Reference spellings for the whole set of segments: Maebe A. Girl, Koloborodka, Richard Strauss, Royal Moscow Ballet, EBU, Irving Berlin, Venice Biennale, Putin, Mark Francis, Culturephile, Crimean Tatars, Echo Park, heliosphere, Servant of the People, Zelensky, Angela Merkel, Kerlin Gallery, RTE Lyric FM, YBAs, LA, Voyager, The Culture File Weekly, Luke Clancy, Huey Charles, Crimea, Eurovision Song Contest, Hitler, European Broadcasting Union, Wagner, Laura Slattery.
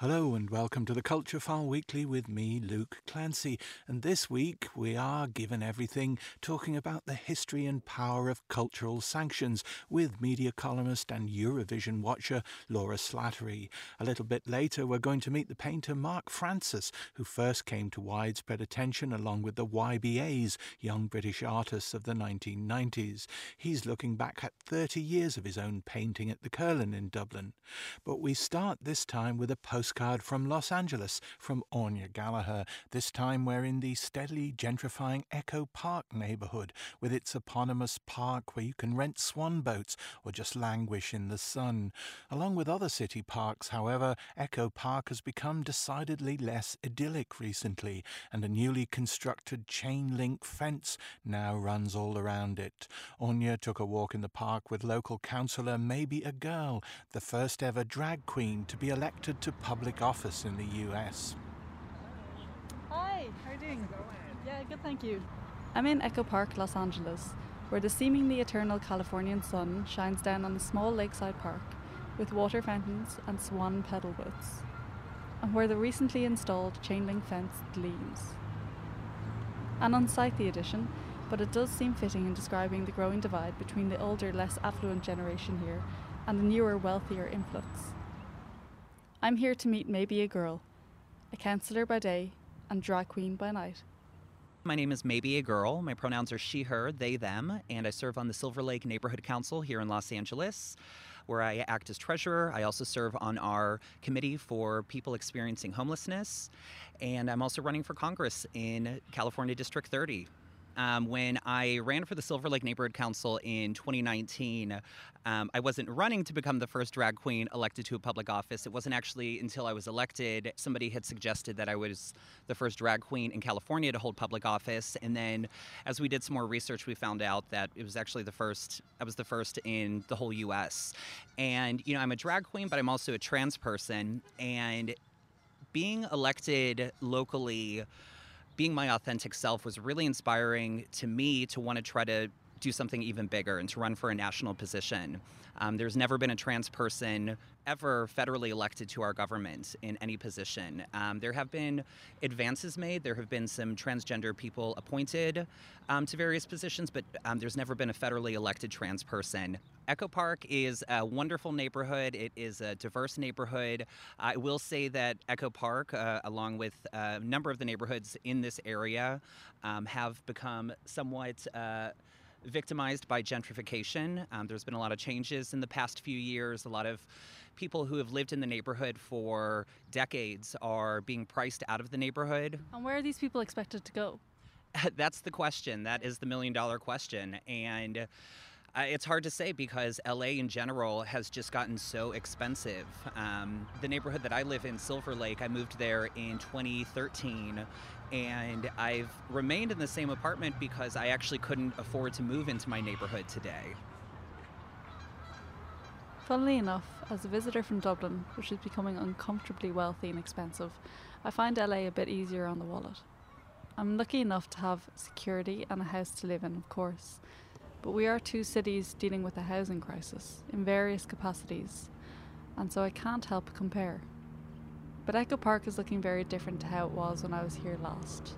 Hello and welcome to the Culture File Weekly with me, Luke Clancy. And this week we are, given everything, talking about the history and power of cultural sanctions with media columnist and Eurovision watcher Laura Slattery. A little bit later we're going to meet the painter Mark Francis, who first came to widespread attention along with the YBAs, Young British Artists of the 1990s. He's looking back at 30 years of his own painting at the Curlin in Dublin. But we start this time with a postcard from Los Angeles from Aine Gallagher. This time we're in the steadily gentrifying Echo Park neighbourhood with its eponymous park where you can rent swan boats or just languish in the sun. Along with other city parks, however, Echo Park has become decidedly less idyllic recently, and a newly constructed chain-link fence now runs all around it. Aine took a walk in the park with local councillor Maebe A. Girl, the first ever drag queen to be elected to public office in the US. Hi, how are you doing? Yeah, good, thank you. I'm in Echo Park, Los Angeles, where the seemingly eternal Californian sun shines down on a small lakeside park with water fountains and swan pedal boats, and where the recently installed chain-link fence gleams. An unsightly addition, but it does seem fitting in describing the growing divide between the older, less affluent generation here and the newer, wealthier influx. I'm here to meet Maebe A. Girl, a counsellor by day and drag queen by night. My name is Maebe A. Girl. My pronouns are she, her, they, them, and I serve on the Silver Lake Neighborhood Council here in Los Angeles, where I act as treasurer. I also serve on our committee for people experiencing homelessness, and I'm also running for Congress in California District 30. When I ran for the Silver Lake Neighborhood Council in 2019, I wasn't running to become the first drag queen elected to a public office. It wasn't actually until I was elected. Somebody had suggested that I was the first drag queen in California to hold public office. And then as we did some more research, we found out that it was actually I was the first in the whole US. And, you know, I'm a drag queen, but I'm also a trans person. And being elected locally, being my authentic self was really inspiring to me to want to try to do something even bigger and to run for a national position. There's never been a trans person ever federally elected to our government in any position. There have been advances made. There have been some transgender people appointed to various positions, but there's never been a federally elected trans person. Echo Park is a wonderful neighborhood. It is a diverse neighborhood. I will say that Echo Park, along with a number of the neighborhoods in this area, have become somewhat victimized by gentrification. There's been a lot of changes in the past few years. A lot of people who have lived in the neighborhood for decades are being priced out of the neighborhood. And where are these people expected to go? That's the question. That is the million-dollar question. And it's hard to say because LA in general has just gotten so expensive. The neighborhood that I live in, Silver Lake, I moved there in 2013. And I've remained in the same apartment because I actually couldn't afford to move into my neighborhood today. Funnily enough, as a visitor from Dublin, which is becoming uncomfortably wealthy and expensive, I find LA a bit easier on the wallet. I'm lucky enough to have security and a house to live in, of course, but we are two cities dealing with a housing crisis in various capacities, and so I can't help compare. But Echo Park is looking very different to how it was when I was here last.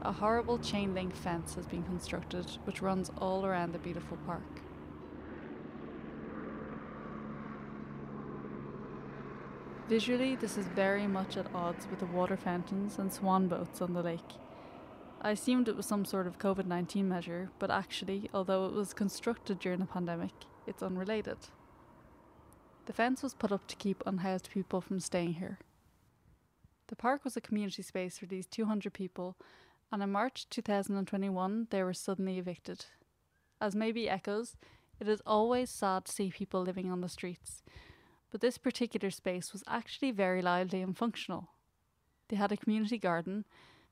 A horrible chain-link fence has been constructed, which runs all around the beautiful park. Visually, this is very much at odds with the water fountains and swan boats on the lake. I assumed it was some sort of COVID-19 measure, but actually, although it was constructed during the pandemic, it's unrelated. The fence was put up to keep unhoused people from staying here. The park was a community space for these 200 people, and in March 2021 they were suddenly evicted. As Maebe echoes, it is always sad to see people living on the streets, but this particular space was actually very lively and functional. They had a community garden,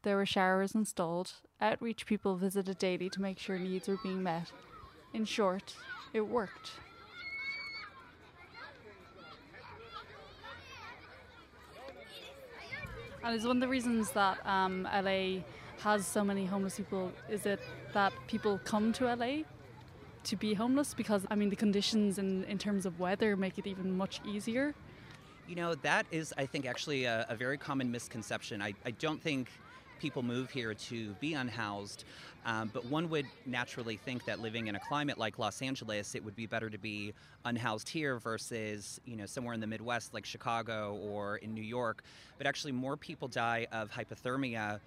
there were showers installed, outreach people visited daily to make sure needs were being met. In short, it worked. And it's one of the reasons that LA has so many homeless people is that people come to LA to be homeless because, I mean, the conditions in terms of weather make it even much easier. You know, that is, I think, actually a very common misconception. I don't think people move here to be unhoused, but one would naturally think that living in a climate like Los Angeles, it would be better to be unhoused here versus, you know, somewhere in the Midwest like Chicago or in New York. But actually more people die of hypothermia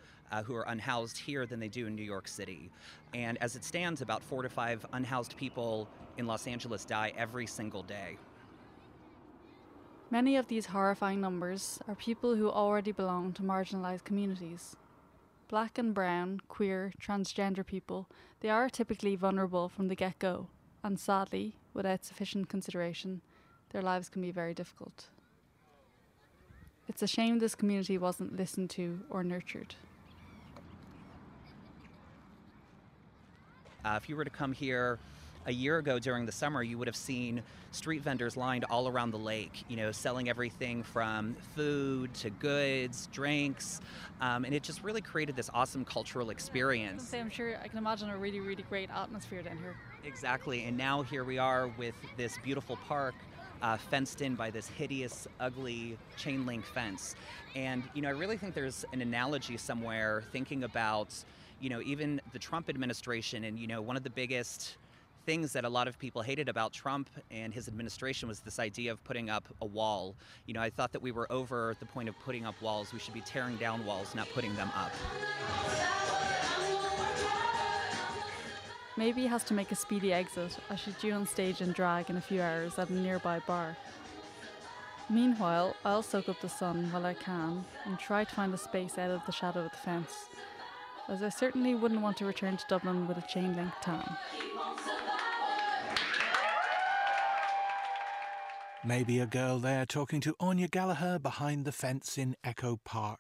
who are unhoused here than they do in New York City. And as it stands, about 4 to 5 unhoused people in Los Angeles die every single day. Many of these horrifying numbers are people who already belong to marginalized communities. Black and brown, queer, transgender people, they are typically vulnerable from the get-go, and sadly, without sufficient consideration, their lives can be very difficult. It's a shame this community wasn't listened to or nurtured. If you were to come here a year ago during the summer, you would have seen street vendors lined all around the lake, you know, selling everything from food to goods, drinks, and it just really created this awesome cultural experience. I'm sure I can imagine a really, really great atmosphere down here. Exactly, and now here we are with this beautiful park fenced in by this hideous, ugly chain link fence. And, you know, I really think there's an analogy somewhere thinking about, you know, even the Trump administration and, you know, one of the biggest things that a lot of people hated about Trump and his administration was this idea of putting up a wall. You know, I thought that we were over the point of putting up walls. We should be tearing down walls, not putting them up. Maebe has to make a speedy exit as she's due on stage in drag in a few hours at a nearby bar. Meanwhile, I'll soak up the sun while I can and try to find a space out of the shadow of the fence, as I certainly wouldn't want to return to Dublin with a chain-link tan. Maebe A. Girl there talking to Aine Gallagher behind the fence in Echo Park.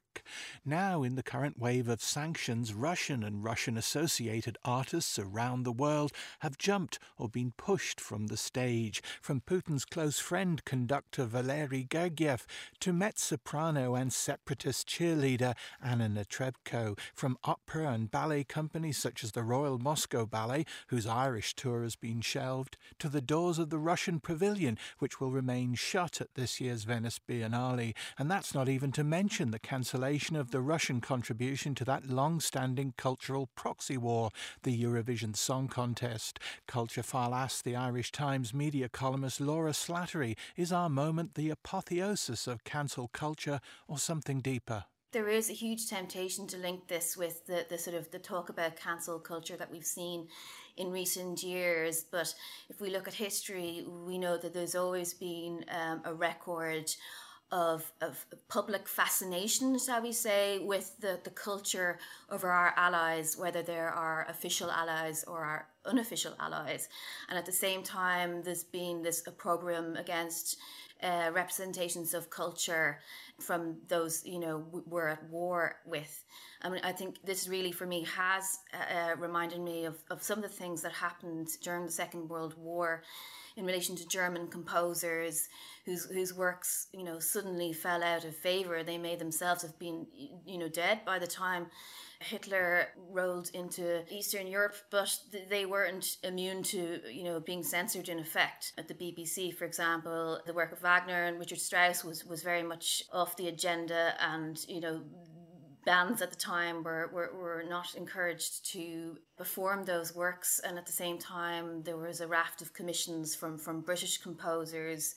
Now, in the current wave of sanctions, Russian and Russian-associated artists around the world have jumped or been pushed from the stage, from Putin's close friend conductor Valery Gergiev to mezzo-soprano and separatist cheerleader Anna Netrebko, from opera and ballet companies such as the Royal Moscow Ballet, whose Irish tour has been shelved, to the doors of the Russian pavilion, which will remain shut at this year's Venice Biennale. And that's not even to mention the cancellation of the Russian contribution to that long-standing cultural proxy war, the Eurovision Song Contest. Culturephile asked the Irish Times media columnist Laura Slattery, is our moment the apotheosis of cancel culture or something deeper? There is a huge temptation to link this with the sort of the talk about cancel culture that we've seen in recent years. But if we look at history, we know that there's always been a record of public fascination, shall we say, with the culture of our allies, whether they're our official allies or our unofficial allies. And at the same time, there's been this opprobrium against representations of culture from those, you know, we're at war with. I mean, I think this really, for me, has reminded me of some of the things that happened during the Second World War in relation to German composers whose works, you know, suddenly fell out of favor. They may themselves have been, you know, dead by the time Hitler rolled into Eastern Europe, but they weren't immune to, you know, being censored in effect. At the BBC, for example, the work of Wagner and Richard Strauss was very much off the agenda, and, you know, bands at the time were not encouraged to perform those works. And at the same time, there was a raft of commissions from British composers.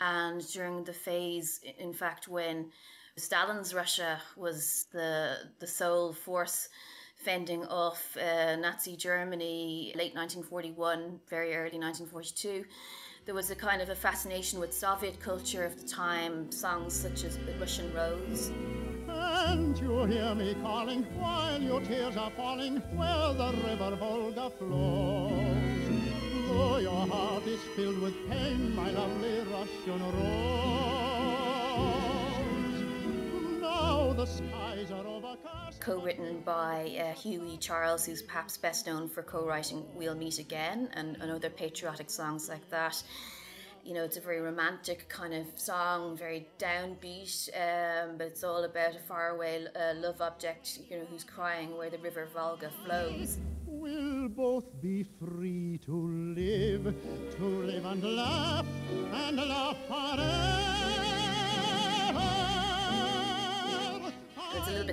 And during the phase, in fact, when Stalin's Russia was the sole force fending off Nazi Germany, late 1941, very early 1942, there was a kind of a fascination with Soviet culture of the time, songs such as The Russian Rose. And you hear me calling while your tears are falling where the river Volga flows. Though your heart is filled with pain, my lovely Russian rose. Now the skies are overcast. Co-written by Huey Charles, who's perhaps best known for co-writing We'll Meet Again and other patriotic songs like that. You know, it's a very romantic kind of song, very downbeat, but it's all about a faraway love object, you know, who's crying where the river Volga flows. We'll both be free to live and laugh forever.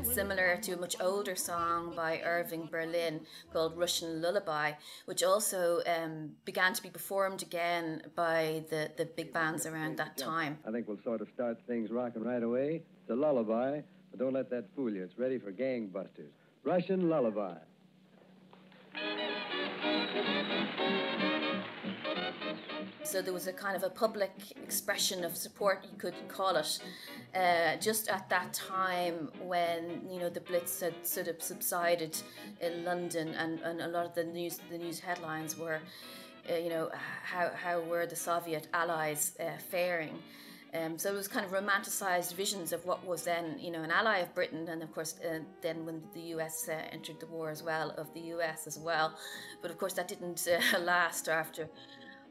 bit similar to a much older song by Irving Berlin called Russian Lullaby, which also began to be performed again by the big bands around that time. I think we'll sort of start things rocking right away. It's a lullaby, but don't let that fool you. It's ready for gangbusters. Russian Lullaby. So there was a kind of a public expression of support, you could call it, just at that time when, you know, the Blitz had sort of subsided in London, and a lot of the news headlines were, you know, how were the Soviet allies faring? So it was kind of romanticized visions of what was then, you know, an ally of Britain, and of course then when the US entered the war as well, of the US as well. But of course that didn't last.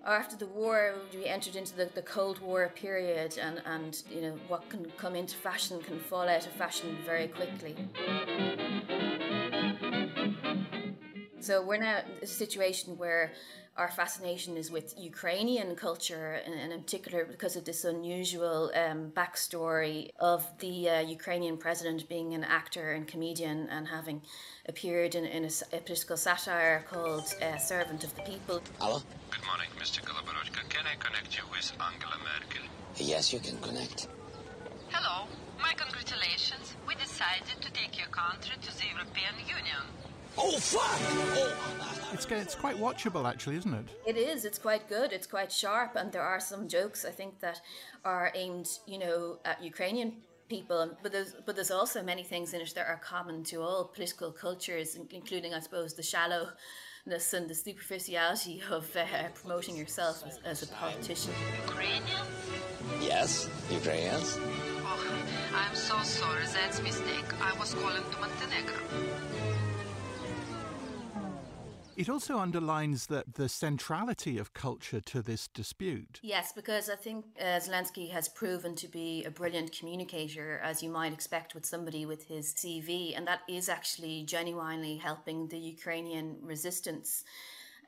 After the war, we entered into the Cold War period, and you know, what can come into fashion can fall out of fashion very quickly. So we're now in a situation where our fascination is with Ukrainian culture, and in particular because of this unusual backstory of the Ukrainian president being an actor and comedian and having appeared in a political satire called Servant of the People. Hello? Good morning, Mr. Koloborodka. Can I connect you with Angela Merkel? Yes, you can connect. Hello. My congratulations. We decided to take your country to the European Union. Oh, fuck! Oh. It's quite watchable, actually, isn't it? It is. It's quite good. It's quite sharp. And there are some jokes, I think, that are aimed, you know, at Ukrainian people. But there's also many things in it that are common to all political cultures, including, I suppose, the shallowness and the superficiality of promoting yourself as a politician. Ukrainians? Yes, Ukrainians. Oh, I'm so sorry. That's a mistake. I was calling to Montenegro. It also underlines the centrality of culture to this dispute. Yes, because I think Zelensky has proven to be a brilliant communicator, as you might expect with somebody with his CV, and that is actually genuinely helping the Ukrainian resistance.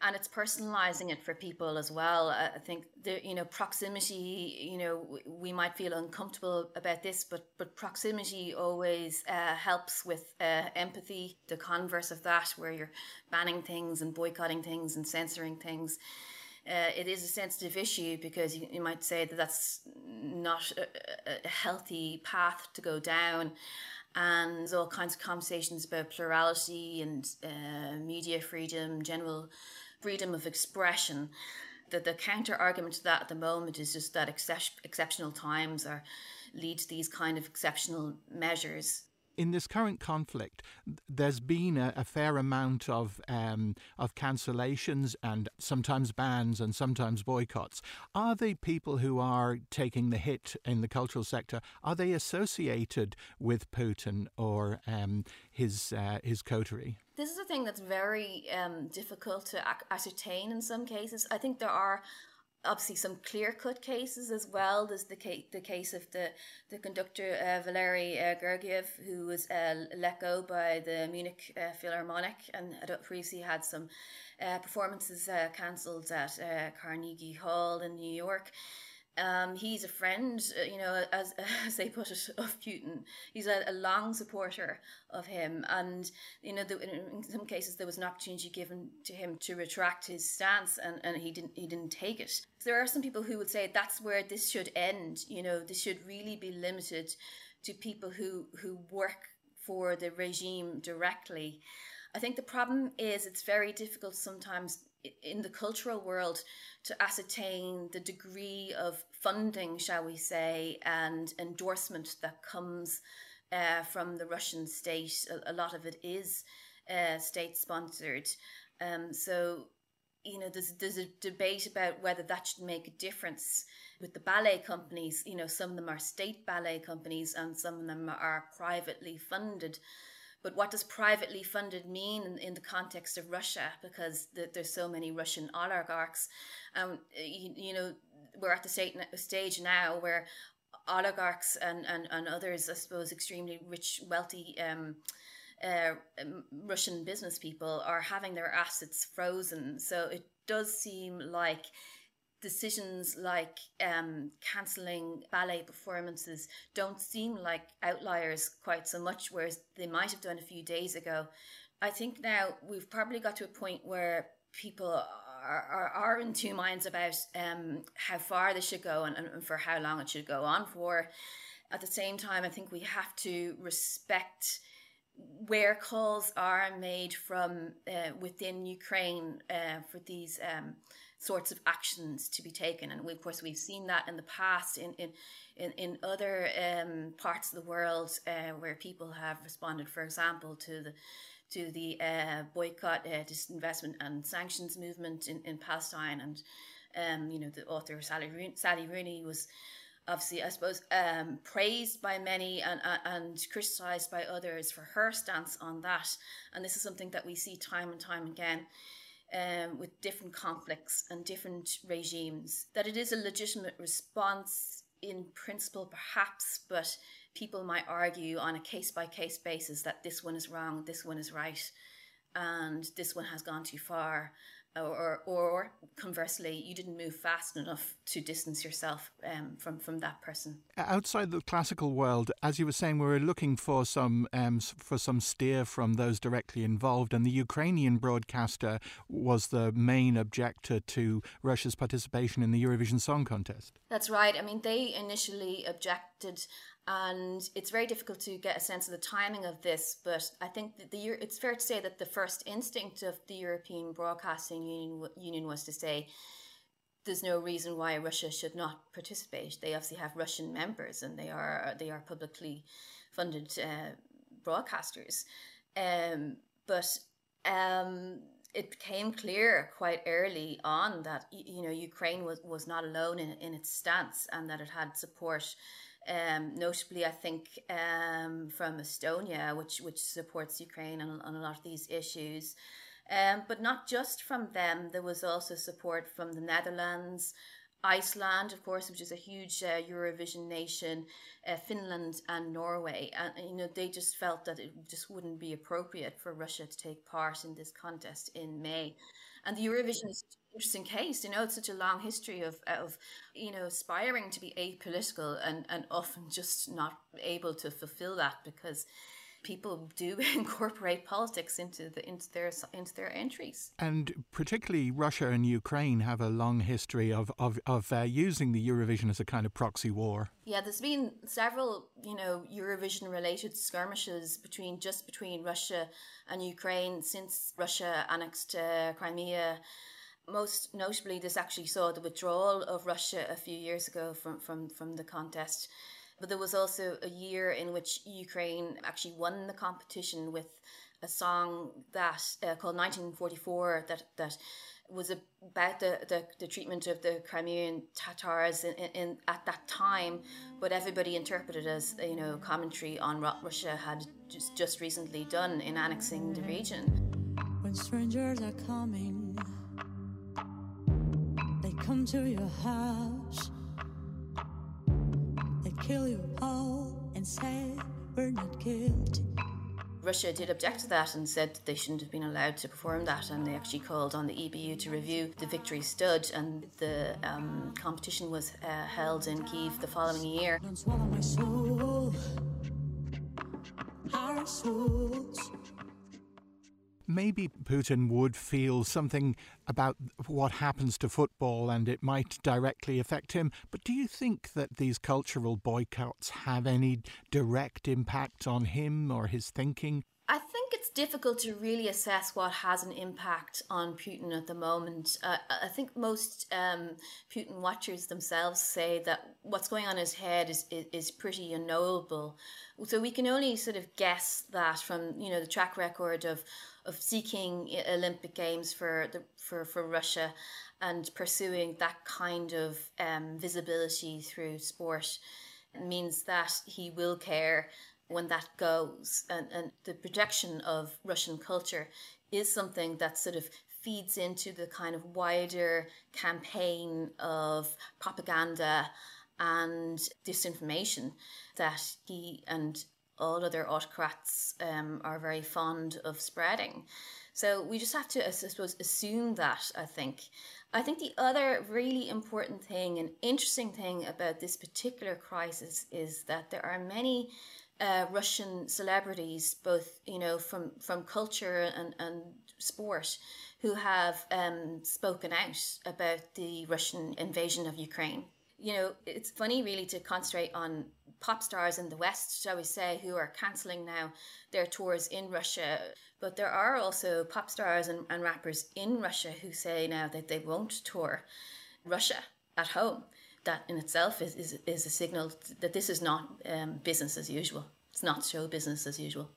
And it's personalizing it for people as well. I think, you know, proximity, you know, we might feel uncomfortable about this, but proximity always helps with empathy, the converse of that, where you're banning things and boycotting things and censoring things. It is a sensitive issue because you might say that that's not a healthy path to go down. And there's all kinds of conversations about plurality and media freedom, general freedom of expression. The counter argument to that at the moment is just that exceptional times lead to these kind of exceptional measures. In this current conflict, there's been a fair amount of cancellations and sometimes bans and sometimes boycotts. Are the people who are taking the hit in the cultural sector, are they associated with Putin or his coterie? This is a thing that's very difficult to ascertain in some cases. I think there are obviously some clear-cut cases as well. There's the case of the conductor Valery Gergiev, who was let go by the Munich Philharmonic, and had previously had some performances cancelled at Carnegie Hall in New York. He's a friend, you know, as they put it, of Putin. He's a long supporter of him. And, you know, in some cases there was an opportunity given to him to retract his stance, and he didn't take it. So there are some people who would say that's where this should end. You know, this should really be limited to people who work for the regime directly. I think the problem is it's very difficult sometimes in the cultural world to ascertain the degree of funding, shall we say, and endorsement that comes from the Russian state. A lot of it is state-sponsored. So, you know, there's a debate about whether that should make a difference with the ballet companies. You know, some of them are state ballet companies and some of them are privately funded. But what does privately funded mean in the context of Russia? Because there's so many Russian oligarchs. You know, we're at the stage now where oligarchs and others, I suppose, extremely rich, wealthy Russian business people are having their assets frozen. So it does seem like decisions like cancelling ballet performances don't seem like outliers quite so much, whereas they might have done a few days ago. I think now we've probably got to a point where people are in two minds about how far this should go and for how long it should go on for. At the same time, I think we have to respect where calls are made from within Ukraine for these sorts of actions to be taken. And we, of course, we've seen that in the past in other parts of the world where people have responded, for example, to the boycott, disinvestment and sanctions movement in Palestine. And, you know, the author Sally Rooney was obviously, I suppose, praised by many and criticised by others for her stance on that. And this is something that we see time and time again with different conflicts and different regimes, that it is a legitimate response in principle, perhaps, but people might argue on a case-by-case basis that this one is wrong, this one is right, and this one has gone too far. Or conversely, you didn't move fast enough to distance yourself from that person. Outside the classical world, as you were saying, we were looking for some steer from those directly involved, and the Ukrainian broadcaster was the main objector to Russia's participation in the Eurovision Song Contest. That's right. I mean, they initially objected, and it's very difficult to get a sense of the timing of this, but I think that it's fair to say that the first instinct of the European Broadcasting Union was to say there's no reason why Russia should not participate. They obviously have Russian members and they are publicly funded broadcasters. It became clear quite early on that, you know, Ukraine was not alone in its stance, and that it had support, notably, I think, from Estonia, which supports Ukraine on a lot of these issues. But not just from them, there was also support from the Netherlands, Iceland, of course, which is a huge Eurovision nation, Finland and Norway. And, you know, they just felt that it just wouldn't be appropriate for Russia to take part in this contest in May. And the Eurovision is an interesting case. You know, it's such a long history of you know, aspiring to be apolitical and often just not able to fulfill that because people do incorporate politics into their entries. And particularly Russia and Ukraine have a long history of using the Eurovision as a kind of proxy war. Yeah, there's been several, you know, Eurovision-related skirmishes between Russia and Ukraine since Russia annexed Crimea. Most notably, this actually saw the withdrawal of Russia a few years ago from the contest. But there was also a year in which Ukraine actually won the competition with a song that called 1944 that was about the treatment of the Crimean Tatars at that time, but everybody interpreted as, you know, commentary on what Russia had just recently done in annexing the region. When strangers are coming, they come to your house. Kill you all and say we're not guilty. Russia did object to that and said they shouldn't have been allowed to perform that, and they actually called on the EBU to review the victory stood, and the competition was held in Kyiv the following year. Don't swallow my soul. Our souls. Maybe Putin would feel something about what happens to football and it might directly affect him. But do you think that these cultural boycotts have any direct impact on him or his thinking? I think it's difficult to really assess what has an impact on Putin at the moment. I think most Putin watchers themselves say that what's going on in his head is pretty unknowable. So we can only sort of guess that from, you know, the track record of seeking Olympic Games for Russia and pursuing that kind of visibility through sport means that he will care when that goes, and the projection of Russian culture is something that sort of feeds into the kind of wider campaign of propaganda and disinformation that he and all other autocrats are very fond of spreading. So we just have to, I suppose, assume that, I think. I think the other really important thing and interesting thing about this particular crisis is that there are many Russian celebrities, both, you know, from culture and sport, who have spoken out about the Russian invasion of Ukraine. You know, it's funny really to concentrate on pop stars in the West, shall we say, who are cancelling now their tours in Russia. But there are also pop stars and rappers in Russia who say now that they won't tour Russia at home. That in itself is a signal that this is not business as usual. It's not show business as usual.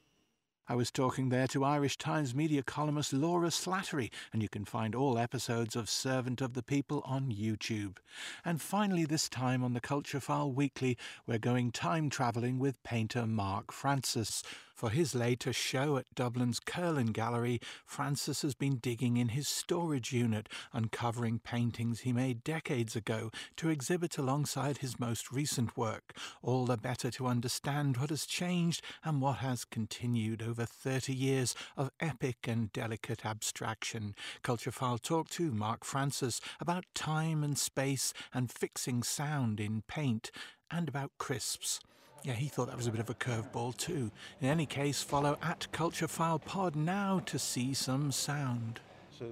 I was talking there to Irish Times media columnist Laura Slattery, and you can find all episodes of Servant of the People on YouTube. And finally this time on the Culture File Weekly, we're going time-travelling with painter Mark Francis. For his latest show at Dublin's Kerlin Gallery, Francis has been digging in his storage unit, uncovering paintings he made decades ago to exhibit alongside his most recent work, all the better to understand what has changed and what has continued over 30 years of epic and delicate abstraction. Culturefile talked to Mark Francis about time and space and fixing sound in paint, and about crisps. Yeah, he thought that was a bit of a curveball too. In any case, follow at CultureFilePod now to see some sound. So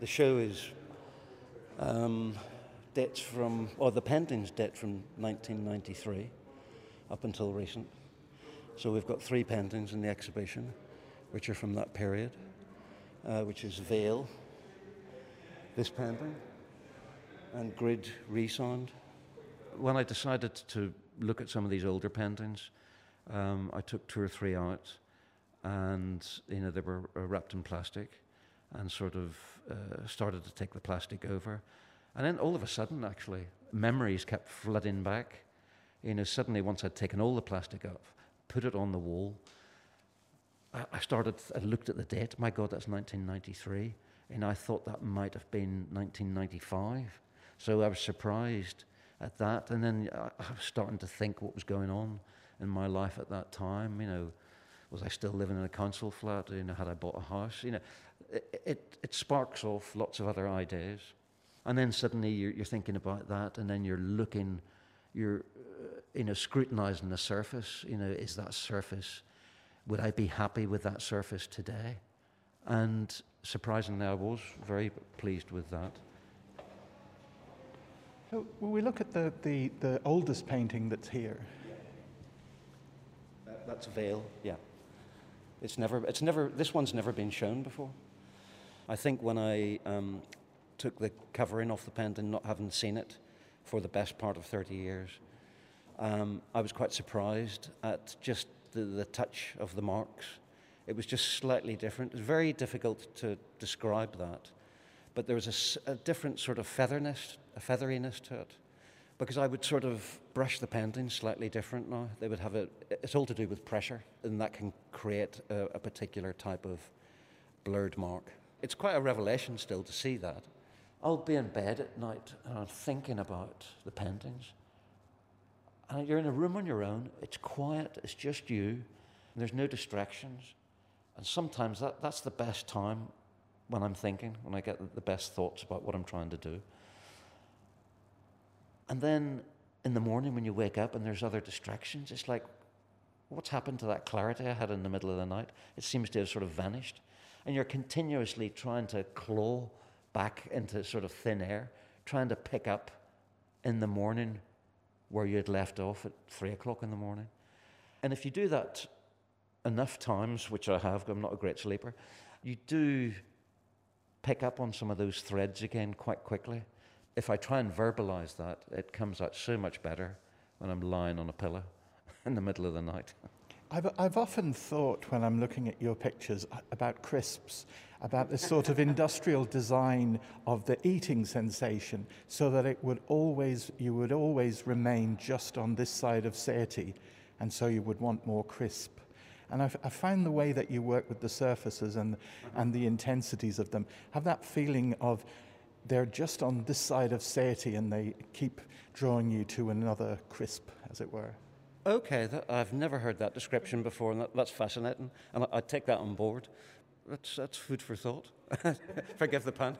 the show is the paintings date from 1993 up until recent. So we've got three paintings in the exhibition, which are from that period, which is Veil, this painting, and Grid Resound. When I decided to look at some of these older paintings, I took two or three out, and you know, they were wrapped in plastic, and sort of started to take the plastic over. And then all of a sudden, actually, memories kept flooding back. You know, suddenly once I'd taken all the plastic up, put it on the wall, I looked at the date. My God, that's 1993. And I thought that might have been 1995. So I was surprised at that. And then I was starting to think what was going on in my life at that time. You know, was I still living in a council flat? You know, had I bought a house? You know, it sparks off lots of other ideas. And then suddenly you're thinking about that, and then you're scrutinizing the surface. You know, is that surface, would I be happy with that surface today? And surprisingly, I was very pleased with that. So will we look at the oldest painting that's here? That's Veil, yeah. This one's never been shown before. I think when I took the covering off the painting, not having seen it for the best part of 30 years, I was quite surprised at just the touch of the marks. It was just slightly different. It's very difficult to describe that, but there was a different sort of featheriness to it, because I would sort of brush the painting slightly different now. They would have it's all to do with pressure, and that can create a particular type of blurred mark. It's quite a revelation still to see that. I'll be in bed at night and I'm thinking about the paintings, and you're in a room on your own, it's quiet, it's just you, and there's no distractions. And sometimes that's the best time when I'm thinking, when I get the best thoughts about what I'm trying to do. And then in the morning when you wake up and there's other distractions, it's like, what's happened to that clarity I had in the middle of the night? It seems to have sort of vanished. And you're continuously trying to claw back into sort of thin air, trying to pick up in the morning where you had left off at 3 o'clock in the morning. And if you do that enough times, which I have, I'm not a great sleeper, you do pick up on some of those threads again quite quickly. If I try and verbalize that, it comes out so much better when I'm lying on a pillow in the middle of the night. I've often thought when I'm looking at your pictures about crisps, about this sort of industrial design of the eating sensation, so that you would always remain just on this side of satiety, and so you would want more crisp. And I find the way that you work with the surfaces and the intensities of them have that feeling of, they're just on this side of satiety and they keep drawing you to another crisp, as it were. Okay, I've never heard that description before, and that's fascinating. And I take that on board. That's food for thought. Forgive the pun.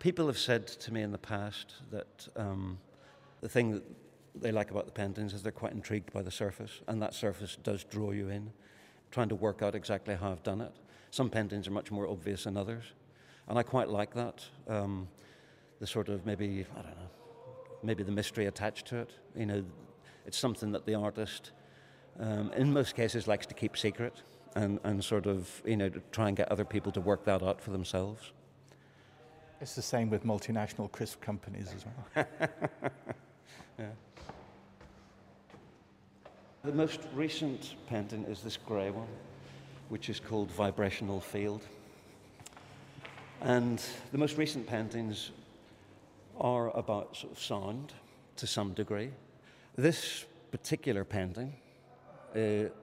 People have said to me in the past that the thing that they like about the paintings is they're quite intrigued by the surface, and that surface does draw you in, trying to work out exactly how I've done it. Some paintings are much more obvious than others, and I quite like that. The sort of maybe, I don't know, maybe the mystery attached to it. You know, it's something that the artist, in most cases, likes to keep secret and sort of, you know, to try and get other people to work that out for themselves. It's the same with multinational crisp companies as well. Yeah. The most recent painting is this grey one, which is called Vibrational Field. And the most recent paintings are about sort of sound to some degree. This particular painting it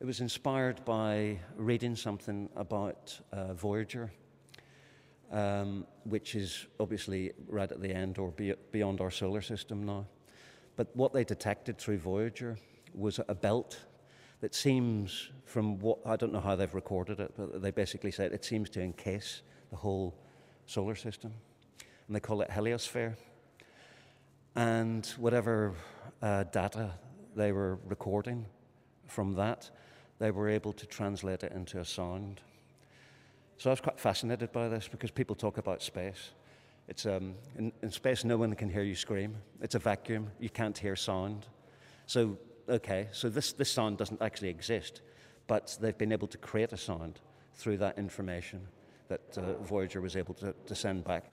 was inspired by reading something about Voyager, which is obviously right at the end or beyond our solar system now. But what they detected through Voyager was a belt that seems, from what, I don't know how they've recorded it, but they basically said it seems to encase the whole solar system. And they call it heliosphere. And whatever data they were recording from that, they were able to translate it into a sound. So I was quite fascinated by this because people talk about space. It's in space, no one can hear you scream. It's a vacuum. You can't hear sound. So, okay, so this sound doesn't actually exist, but they've been able to create a sound through that information that Voyager was able to send back.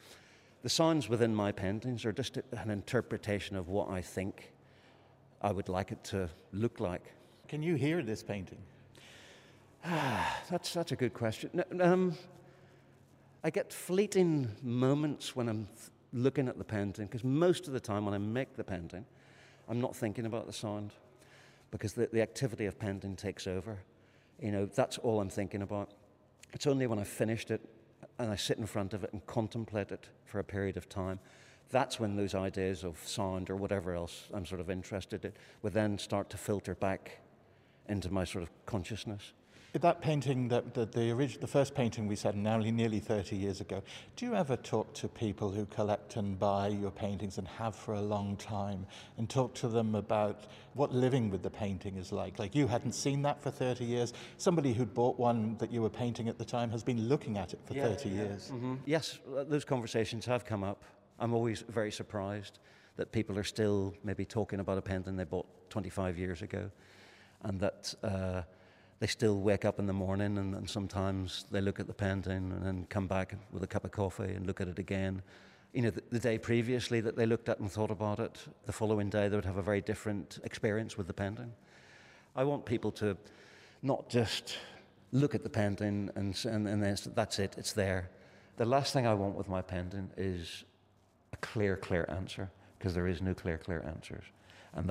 The sounds within my paintings are just an interpretation of what I think I would like it to look like. Can you hear this painting? That's a good question. I get fleeting moments when I'm looking at the painting, because most of the time when I make the painting, I'm not thinking about the sound, because the activity of painting takes over. You know, that's all I'm thinking about. It's only when I've finished it and I sit in front of it and contemplate it for a period of time, that's when those ideas of sound or whatever else I'm sort of interested in would then start to filter back into my sort of consciousness. That painting, the first painting we said now nearly 30 years ago, do you ever talk to people who collect and buy your paintings and have for a long time and talk to them about what living with the painting is like? Like, you hadn't seen that for 30 years. Somebody who'd bought one that you were painting at the time has been looking at it for 30 years. Mm-hmm. Yes, those conversations have come up. I'm always very surprised that people are still maybe talking about a painting they bought 25 years ago, and that they still wake up in the morning and sometimes they look at the painting and then come back with a cup of coffee and look at it again. You know, the day previously that they looked at and thought about it, the following day they would have a very different experience with the painting. I want people to not just look at the painting and then that's it, it's there. The last thing I want with my painting is a clear answer, because there is no clear answers. And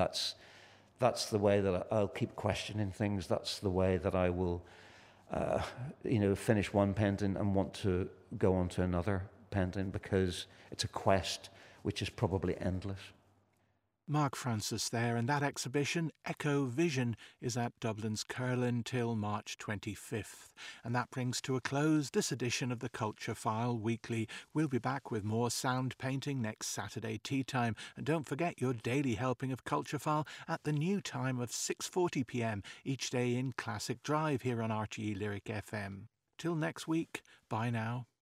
that's the way that I'll keep questioning things. That's the way that I will, you know, finish one painting and want to go on to another painting, because it's a quest which is probably endless. Mark Francis there, and that exhibition, Echo Vision, is at Dublin's Curlin till March 25th. And that brings to a close this edition of the Culture File Weekly. We'll be back with more sound painting next Saturday tea time. And don't forget your daily helping of Culture File at the new time of 6:40pm each day in Classic Drive here on RTE Lyric FM. Till next week, bye now.